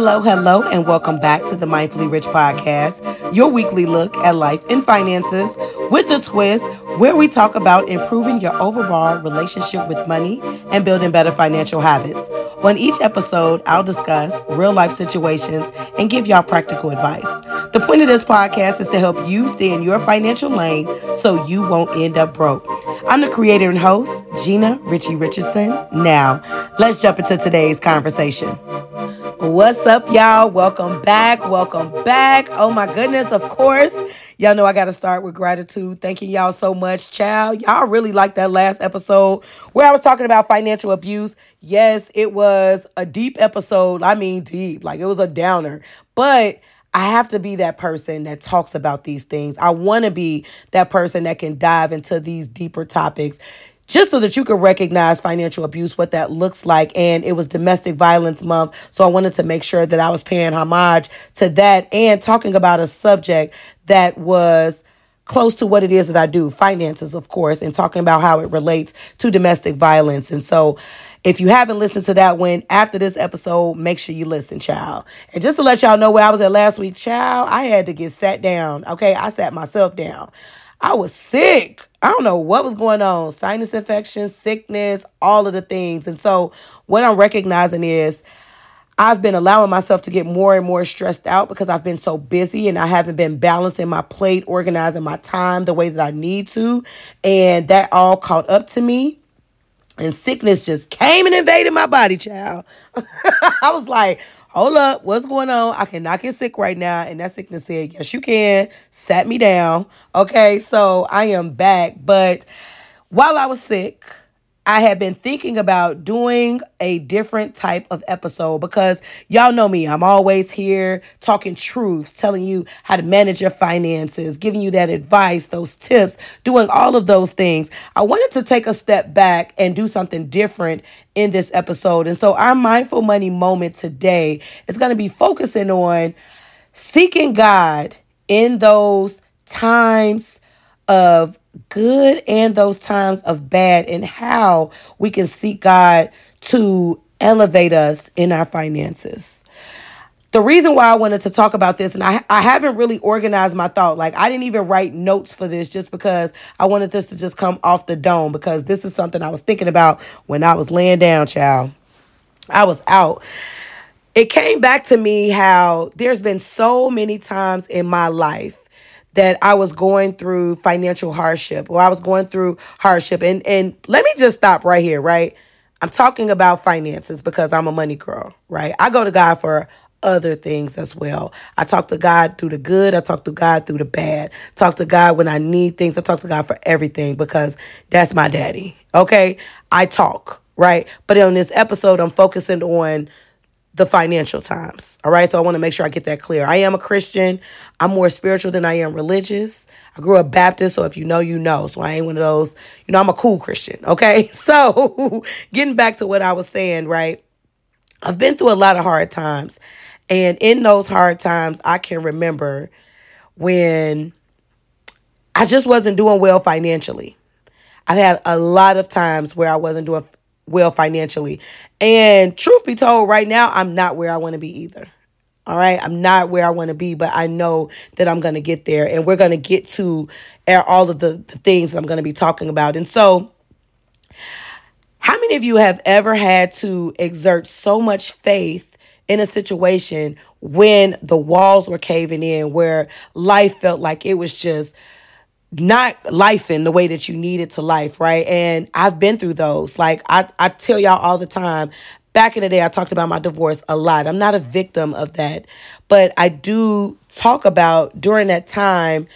Hello, and welcome back to the Mindfully Rich Podcast, your weekly look at life and finances with a twist, where we talk about improving your overall relationship with money and building better financial habits. On each episode, I'll discuss real-life situations and give y'all practical advice. The point of this podcast is to help you stay in your financial lane so you won't end up broke. I'm the creator and host, Gina Richie Richardson. Now, let's jump into today's conversation. What's up, y'all? Welcome back. Oh my goodness, of course. Y'all know I got to start with gratitude. Thanking y'all so much, child. Y'all really liked that last episode where I was talking about financial abuse. Yes, it was a deep episode. I mean deep, like it was a downer. But I have to be that person that talks about these things. I want to be that person that can dive into these deeper topics, just so that you can recognize financial abuse, what that looks like. And it was Domestic Violence Month, so I wanted to make sure that I was paying homage to that and talking about a subject that was close to what it is that I do, finances, of course, and talking about how it relates to domestic violence. And so if you haven't listened to that one, after this episode, make sure you listen, child. And just to let y'all know where I was at last week, child, I had to get sat down. Okay, I sat myself down. I was sick. I don't know what was going on. Sinus infection, sickness, all of the things. And so what I'm recognizing is I've been allowing myself to get more and more stressed out because I've been so busy and I haven't been balancing my plate, organizing my time the way that I need to. And that all caught up to me. And sickness just came and invaded my body, child. I was like, hold up, what's going on? I cannot get sick right now. And that sickness said, yes, you can. Sat me down. Okay, so I am back. But while I was sick, I had been thinking about doing a different type of episode because y'all know me. I'm always here talking truths, telling you how to manage your finances, giving you that advice, those tips, doing all of those things. I wanted to take a step back and do something different in this episode. And so our Mindful Money moment today is going to be focusing on seeking God in those times of good and those times of bad, and how we can seek God to elevate us in our finances. The reason why I wanted to talk about this, and I haven't really organized my thought. Like, I didn't even write notes for this just because I wanted this to just come off the dome, because this is something I was thinking about when I was laying down, child. I was out. It came back to me how there's been so many times in my life that I was going through financial hardship, or I was going through hardship. And let me just stop right here, right? I'm talking about finances because I'm a money girl, right? I go to God for other things as well. I talk to God through the good. I talk to God through the bad. I talk to God when I need things. I talk to God for everything because that's my daddy, okay? I talk, right? But on this episode, I'm focusing on the financial times. All right. So I want to make sure I get that clear. I am a Christian. I'm more spiritual than I am religious. I grew up Baptist. So if you know, you know. So I ain't one of those, you know, I'm a cool Christian. Okay. So getting back to what I was saying, right? I've been through a lot of hard times. And in those hard times, I can remember when I just wasn't doing well financially. I've had a lot of times where I wasn't doing well financially. And truth be told, right now, I'm not where I want to be either. All right. I'm not where I want to be, but I know that I'm going to get there, and we're going to get to all of the things that I'm going to be talking about. And so how many of you have ever had to exert so much faith in a situation when the walls were caving in, where life felt like it was just not life in the way that you need it to life, right? And I've been through those. Like, I tell y'all all the time, back in the day, I talked about my divorce a lot. I'm not a victim of that, but I do talk about during that time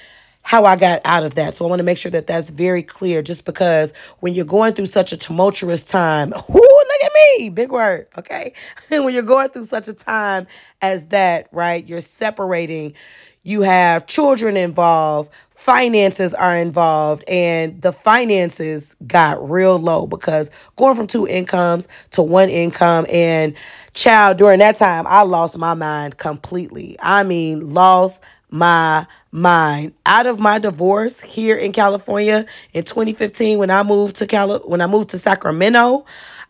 how I got out of that. So I want to make sure that that's very clear, just because when you're going through such a tumultuous time, whoo, look at me, big word, okay? When you're going through such a time as that, right, you're separating, you have children involved, finances are involved, and the finances got real low because going from two incomes to one income. And child, during that time, I lost my mind completely. I mean, lost my mind. Out of my divorce here in California in 2015, when I moved to Sacramento,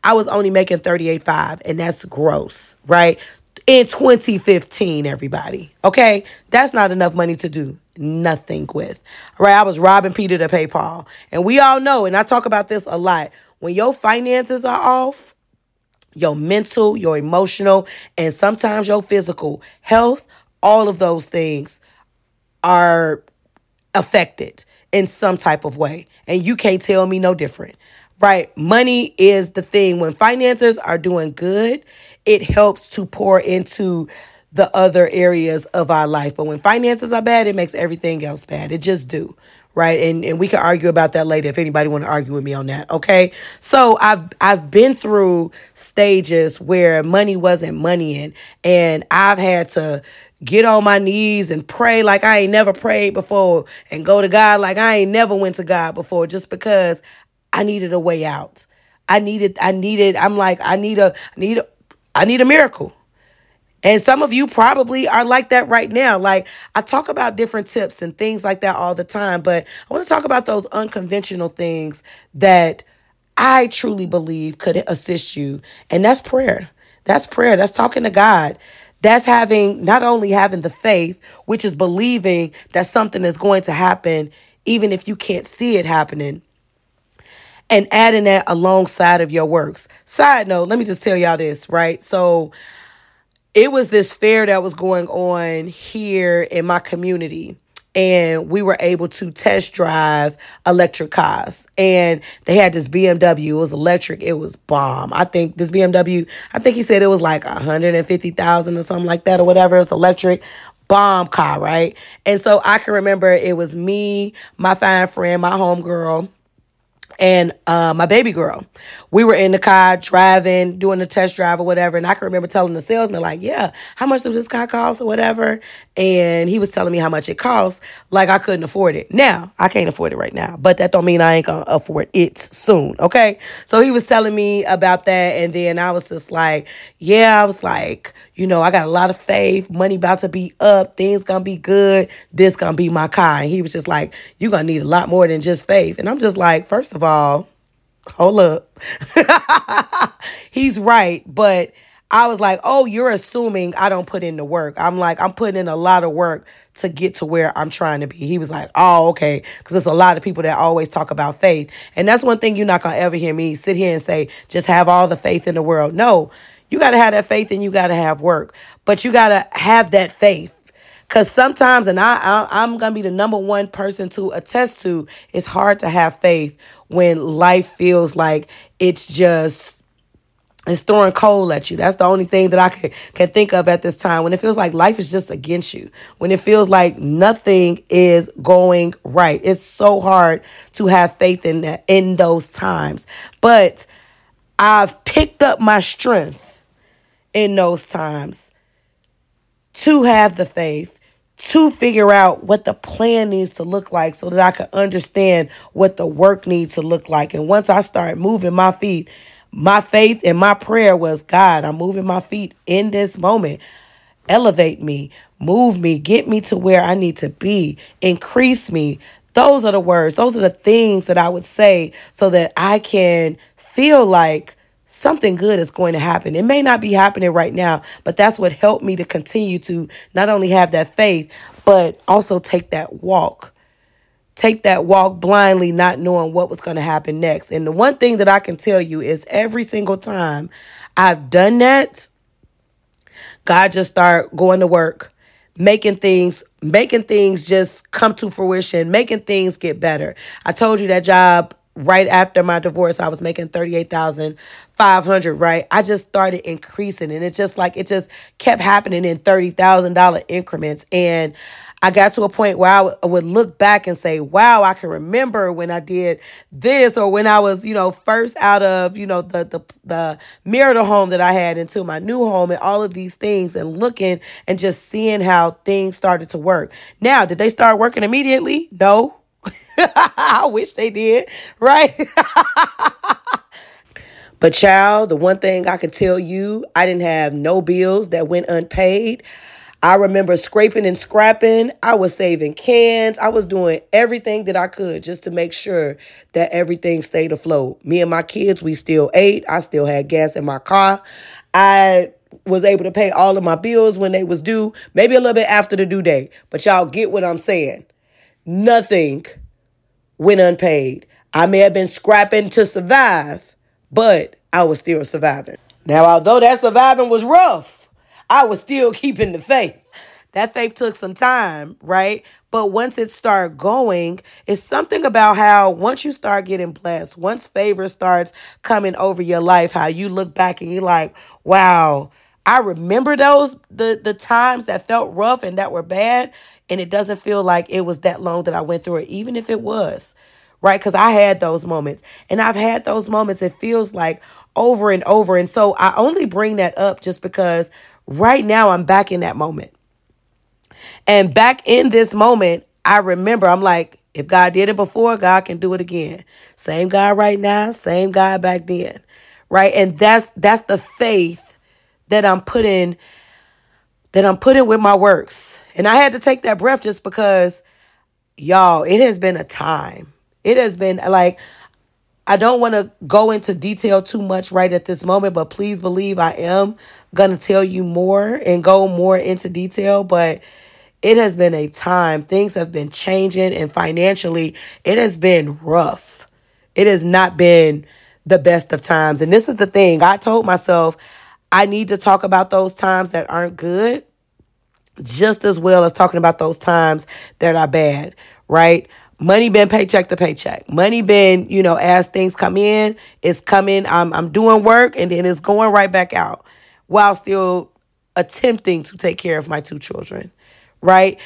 I was only making $38,500, and that's gross, right? in 2015, everybody. Okay? That's not enough money to do nothing with. All right? I was robbing Peter to pay Paul. And we all know, and I talk about this a lot, when your finances are off, your mental, your emotional, and sometimes your physical health, all of those things are affected in some type of way. And you can't tell me no different, right? Money is the thing. When finances are doing good, it helps to pour into the other areas of our life. But when finances are bad, it makes everything else bad. It just do, right? And we can argue about that later if anybody want to argue with me on that, okay? So I've been through stages where money wasn't moneying, and I've had to get on my knees and pray like I ain't never prayed before, and go to God like I ain't never went to God before, just because I needed a way out. I need a miracle. And some of you probably are like that right now. Like, I talk about different tips and things like that all the time, but I want to talk about those unconventional things that I truly believe could assist you. And that's prayer. That's prayer. That's talking to God. That's having, not only having the faith, which is believing that something is going to happen, even if you can't see it happening, and adding that alongside of your works. Side note, let me just tell y'all this, right? So it was this fair that was going on here in my community, and we were able to test drive electric cars. And they had this BMW. It was electric. It was bomb. I think this BMW, I think he said it was like $150,000 or something like that or whatever. It's electric. Bomb car, right? And so I can remember it was me, my fine friend, my homegirl, and my baby girl. We were in the car driving, doing the test drive or whatever. And I can remember telling the salesman, like, yeah, how much does this car cost or whatever? And he was telling me how much it costs. Like, I couldn't afford it. Now, I can't afford it right now, but that don't mean I ain't gonna afford it soon, okay? So he was telling me about that. And then I was just like, yeah, I was like, you know, I got a lot of faith. Money about to be up. Things gonna be good. This gonna be my car. And he was just like, you're gonna need a lot more than just faith. And I'm just like, first of all, hold up. He's right. But I was like, oh, you're assuming I don't put in the work. I'm like, I'm putting in a lot of work to get to where I'm trying to be. He was like, oh, okay. Because there's a lot of people that always talk about faith. And that's one thing you're not going to ever hear me sit here and say, just have all the faith in the world. No, you got to have that faith and you got to have work. But you got to have that faith. Because sometimes, and I'm going to be the number one person to attest to, it's hard to have faith when life feels like it's just, it's throwing coal at you. That's the only thing that I can think of at this time. When it feels like life is just against you. When it feels like nothing is going right. It's so hard to have faith in that, in those times. But I've picked up my strength in those times to have the faith, to figure out what the plan needs to look like so that I can understand what the work needs to look like. And once I start moving my feet, my faith and my prayer was, God, I'm moving my feet in this moment. Elevate me, move me, get me to where I need to be, increase me. Those are the words. Those are the things that I would say so that I can feel like something good is going to happen. It may not be happening right now, but that's what helped me to continue to not only have that faith, but also take that walk. Take that walk blindly, not knowing what was going to happen next. And the one thing that I can tell you is every single time I've done that, God just started going to work, making things just come to fruition, making things get better. I told you that job right after my divorce, I was making $38,500, right? I just started increasing, and it's just like, it just kept happening in $30,000 increments. And I got to a point where I would look back and say, wow, I can remember when I did this, or when I was, you know, first out of, you know, the marital home that I had into my new home, and all of these things, and looking and just seeing how things started to work. Now, did they start working immediately? No. I wish they did, right? But child, the one thing I can tell you, I didn't have no bills that went unpaid. I remember scraping and scrapping. I was saving cans. I was doing everything that I could just to make sure that everything stayed afloat. Me and my kids, we still ate. I still had gas in my car. I was able to pay all of my bills when they was due, maybe a little bit after the due date. But y'all get what I'm saying. Nothing went unpaid. I may have been scrapping to survive, but I was still surviving. Now, although that surviving was rough, I was still keeping the faith. That faith took some time, right? But once it started going, it's something about how once you start getting blessed, once favor starts coming over your life, how you look back and you're like, wow, I remember those, the times that felt rough and that were bad. And it doesn't feel like it was that long that I went through it, even if it was, right? Because I had those moments and I've had those moments. It feels like over and over. And so I only bring that up just because right now I'm back in that moment. And back in this moment, I remember, I'm like, if God did it before, God can do it again. Same God right now, same God back then, right? And that's the faith that I'm putting with my works. And I had to take that breath just because, y'all, it has been a time. It has been like, I don't want to go into detail too much right at this moment, but please believe I am going to tell you more and go more into detail. But it has been a time. Things have been changing, and financially, it has been rough. It has not been the best of times. And this is the thing. I told myself I need to talk about those times that aren't good just as well as talking about those times that are bad, right? Money been paycheck to paycheck. Money been, you know, as things come in, it's coming. I'm doing work and then it's going right back out while still attempting to take care of my two children, right?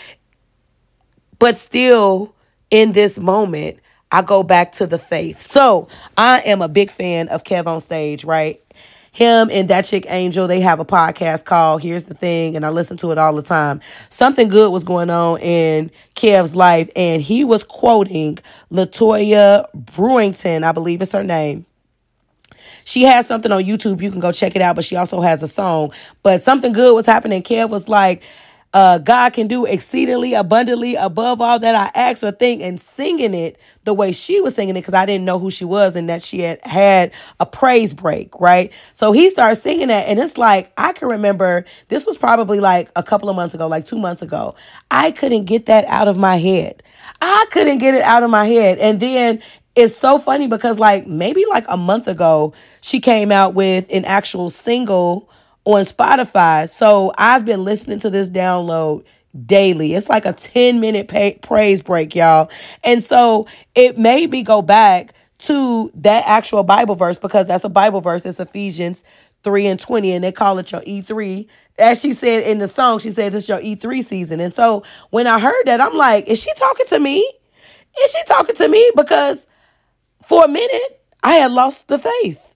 But still in this moment, I go back to the faith. So I am a big fan of Kevon Stage, right? Him and That Chick Angel, they have a podcast called Here's the Thing, and I listen to it all the time. Something good was going on in Kev's life, and he was quoting Latoya Brewington, I believe is her name. She has something on YouTube. You can go check it out, but she also has a song. But something good was happening. Kev was like, God can do exceedingly abundantly above all that I ask or think, and singing it the way she was singing it because I didn't know who she was and that she had a praise break, right? So he starts singing that, and it's like, I can remember, this was probably like a couple of months ago, like 2 months ago. I couldn't get that out of my head. I couldn't get it out of my head. And then it's so funny because like maybe like a month ago, she came out with an actual single on Spotify. So I've been listening to this download daily. It's like a 10-minute praise break, y'all. And so it made me go back to that actual Bible verse because that's a Bible verse. It's Ephesians 3:20, and they call it your E3. As she said in the song, she says it's your E3 season. And so when I heard that, I'm like, is she talking to me? Is she talking to me? Because for a minute, I had lost the faith.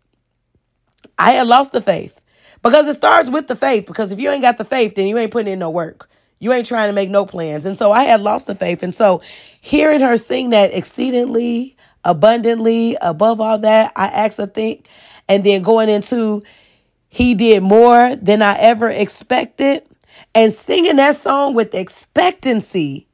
Because it starts with the faith, because if you ain't got the faith, then you ain't putting in no work. You ain't trying to make no plans. And so I had lost the faith. And so hearing her sing that exceedingly, abundantly, above all that, I asked to think, and then going into he did more than I ever expected, and singing that song with expectancy,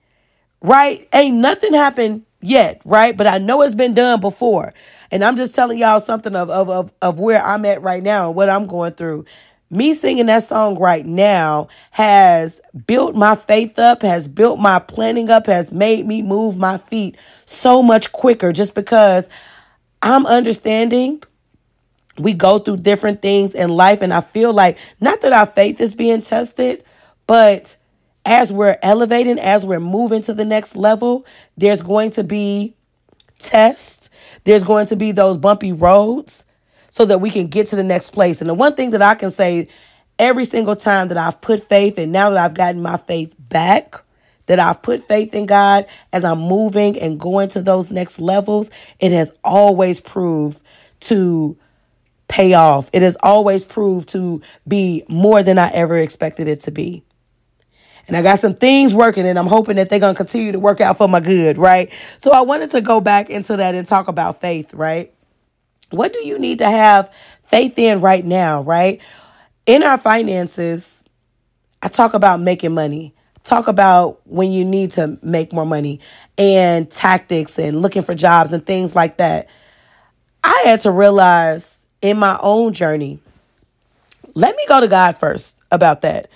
right? Ain't nothing happened yet, right? But I know it's been done before. And I'm just telling y'all something of where I'm at right now and what I'm going through. Me singing that song right now has built my faith up, has built my planning up, has made me move my feet so much quicker just because I'm understanding we go through different things in life. And I feel like not that our faith is being tested, but as we're elevating, as we're moving to the next level, there's going to be tests. There's going to be those bumpy roads so that we can get to the next place. And the one thing that I can say every single time that I've put faith, and now that I've gotten my faith back, that I've put faith in God as I'm moving and going to those next levels, it has always proved to pay off. It has always proved to be more than I ever expected it to be. And I got some things working, and I'm hoping that they're going to continue to work out for my good, right? So I wanted to go back into that and talk about faith, right? What do you need to have faith in right now, right? In our finances, I talk about making money. I talk about when you need to make more money and tactics and looking for jobs and things like that. I had to realize in my own journey Let me go to God first about that.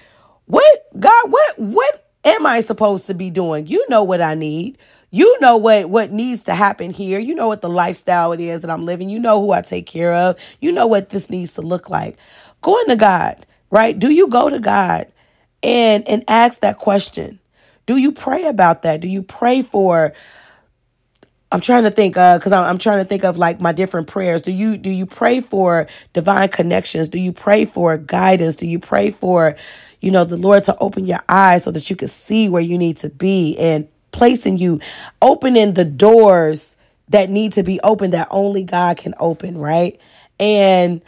What, God, what am I supposed to be doing? You know what I need. You know what needs to happen here. You know what the lifestyle it is that I'm living. You know who I take care of. You know what this needs to look like. Going to God, right? Do you go to God and ask that question? Do you pray about that? Do you pray for, I'm trying to think, because I'm trying to think of like my different prayers. Do you pray for divine connections? Do you pray for guidance? Do you pray for, you know, the Lord to open your eyes so that you can see where you need to be and placing you, opening the doors that need to be opened that only God can open, right? And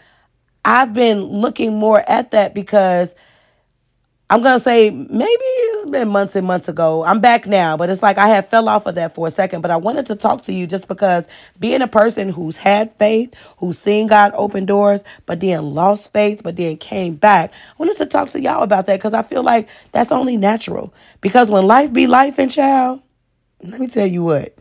I've been looking more at that because I'm going to say maybe it's been months and months ago. I'm back now, but it's like I had fell off of that for a second. But I wanted to talk to you just because being a person who's had faith, who's seen God open doors, but then lost faith, but then came back. I wanted to talk to y'all about that because I feel like that's only natural. Because when life be life and child, let me tell you what.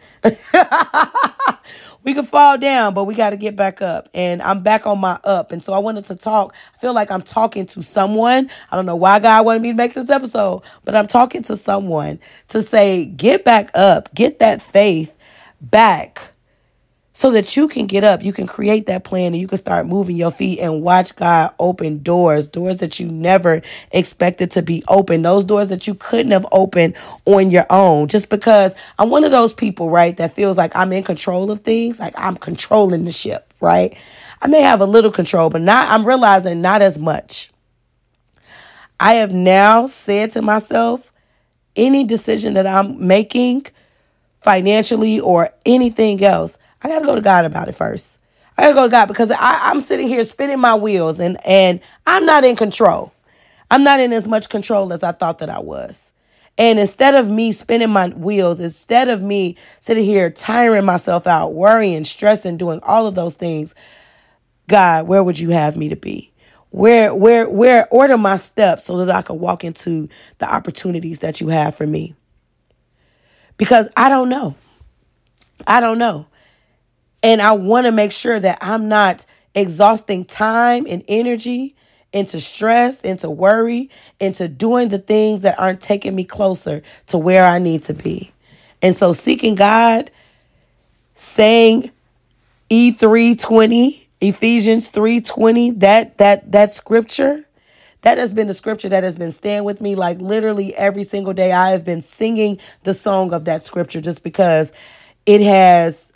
We can fall down, but we got to get back up. And I'm back on my up. And so I wanted to talk. I feel like I'm talking to someone. I don't know why God wanted me to make this episode, but I'm talking to someone to say, get back up, get that faith back so that you can get up. You can create that plan and you can start moving your feet and watch God open doors, doors that you never expected to be open, those doors that you couldn't have opened on your own. Just because I'm one of those people, right, that feels like I'm in control of things, like I'm controlling the ship, right? I may have a little control, but I'm realizing not as much. I have now said to myself, any decision that I'm making financially or anything else, I got to go to God about it first. I got to go to God because I'm sitting here spinning my wheels and I'm not in control. I'm not in as much control as I thought that I was. And instead of me spinning my wheels, instead of me sitting here tiring myself out, worrying, stressing, doing all of those things, God, where would you have me to be? Where order my steps so that I can walk into the opportunities that you have for me? Because I don't know. I don't know. And I want to make sure that I'm not exhausting time and energy into stress, into worry, into doing the things that aren't taking me closer to where I need to be. And so seeking God, saying Ephesians 3:20, that scripture, that has been the scripture that has been staying with me like literally every single day. I have been singing the song of that scripture just because it has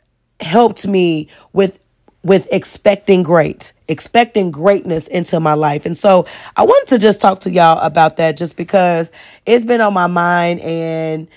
helped me with expecting greatness into my life. And so I wanted to just talk to y'all about that just because it's been on my mind, and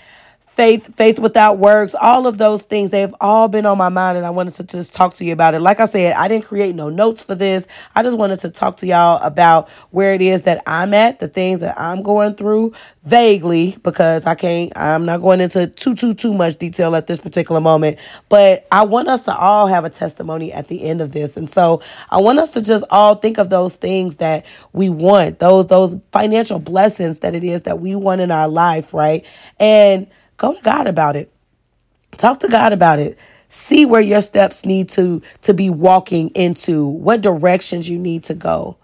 faith without works, all of those things, they've all been on my mind, and I wanted to just talk to you about it. Like I said, I didn't create no notes for this. I just wanted to talk to y'all about where it is that I'm at, the things that I'm going through vaguely, because I'm not going into too much detail at this particular moment, but I want us to all have a testimony at the end of this. And so I want us to just all think of those things that we want, those financial blessings that it is that we want in our life, right? And go to God about it. Talk to God about it. See where your steps need to be walking into, what directions you need to go.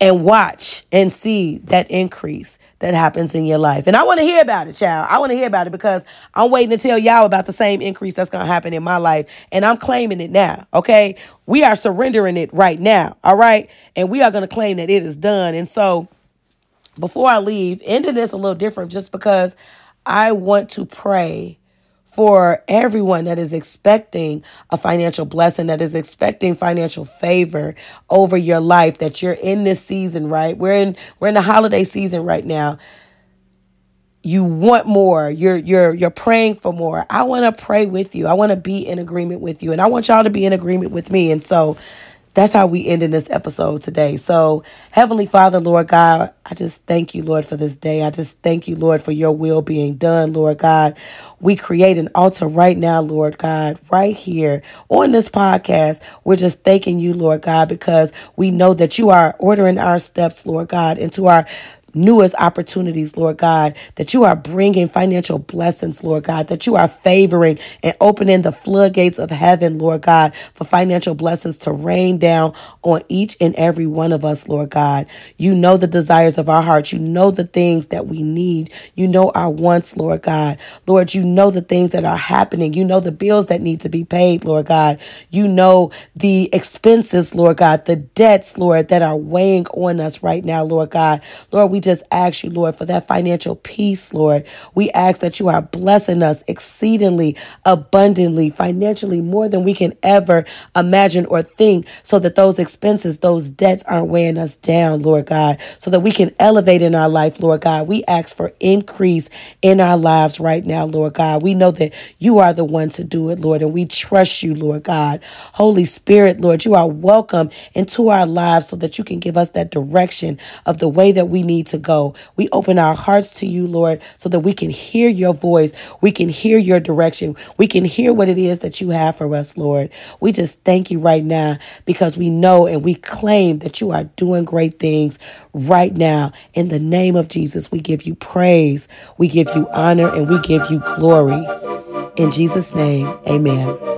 And watch and see that increase that happens in your life. And I want to hear about it, child. I want to hear about it because I'm waiting to tell y'all about the same increase that's going to happen in my life. And I'm claiming it now, okay? We are surrendering it right now, all right? And we are going to claim that it is done. And so before I leave, ending this a little different just because I want to pray for everyone that is expecting a financial blessing, that is expecting financial favor over your life, that you're in this season, right? We're in the holiday season right now. You want more. You're praying for more. I want to pray with you. I want to be in agreement with you, and I want y'all to be in agreement with me. And so that's how we end in this episode today. So Heavenly Father, Lord God, I just thank you, Lord, for this day. I just thank you, Lord, for your will being done, Lord God. We create an altar right now, Lord God, right here on this podcast. We're just thanking you, Lord God, because we know that you are ordering our steps, Lord God, into our newest opportunities, Lord God, that you are bringing financial blessings, Lord God, that you are favoring and opening the floodgates of heaven, Lord God, for financial blessings to rain down on each and every one of us, Lord God. You know the desires of our hearts. You know the things that we need. You know our wants, Lord God. Lord, you know the things that are happening. You know the bills that need to be paid, Lord God. You know the expenses, Lord God, the debts, Lord, that are weighing on us right now, Lord God. Lord, we just ask you, Lord, for that financial peace, Lord. We ask that you are blessing us exceedingly, abundantly, financially, more than we can ever imagine or think, so that those expenses, those debts aren't weighing us down, Lord God, so that we can elevate in our life, Lord God. We ask for increase in our lives right now, Lord God. We know that you are the one to do it, Lord, and we trust you, Lord God. Holy Spirit, Lord, you are welcome into our lives so that you can give us that direction of the way that we need to go. We open our hearts to you, Lord, so that we can hear your voice. We can hear your direction. We can hear what it is that you have for us, Lord. We just thank you right now because we know and we claim that you are doing great things right now. In the name of Jesus, we give you praise, we give you honor, and we give you glory. In Jesus' name, amen.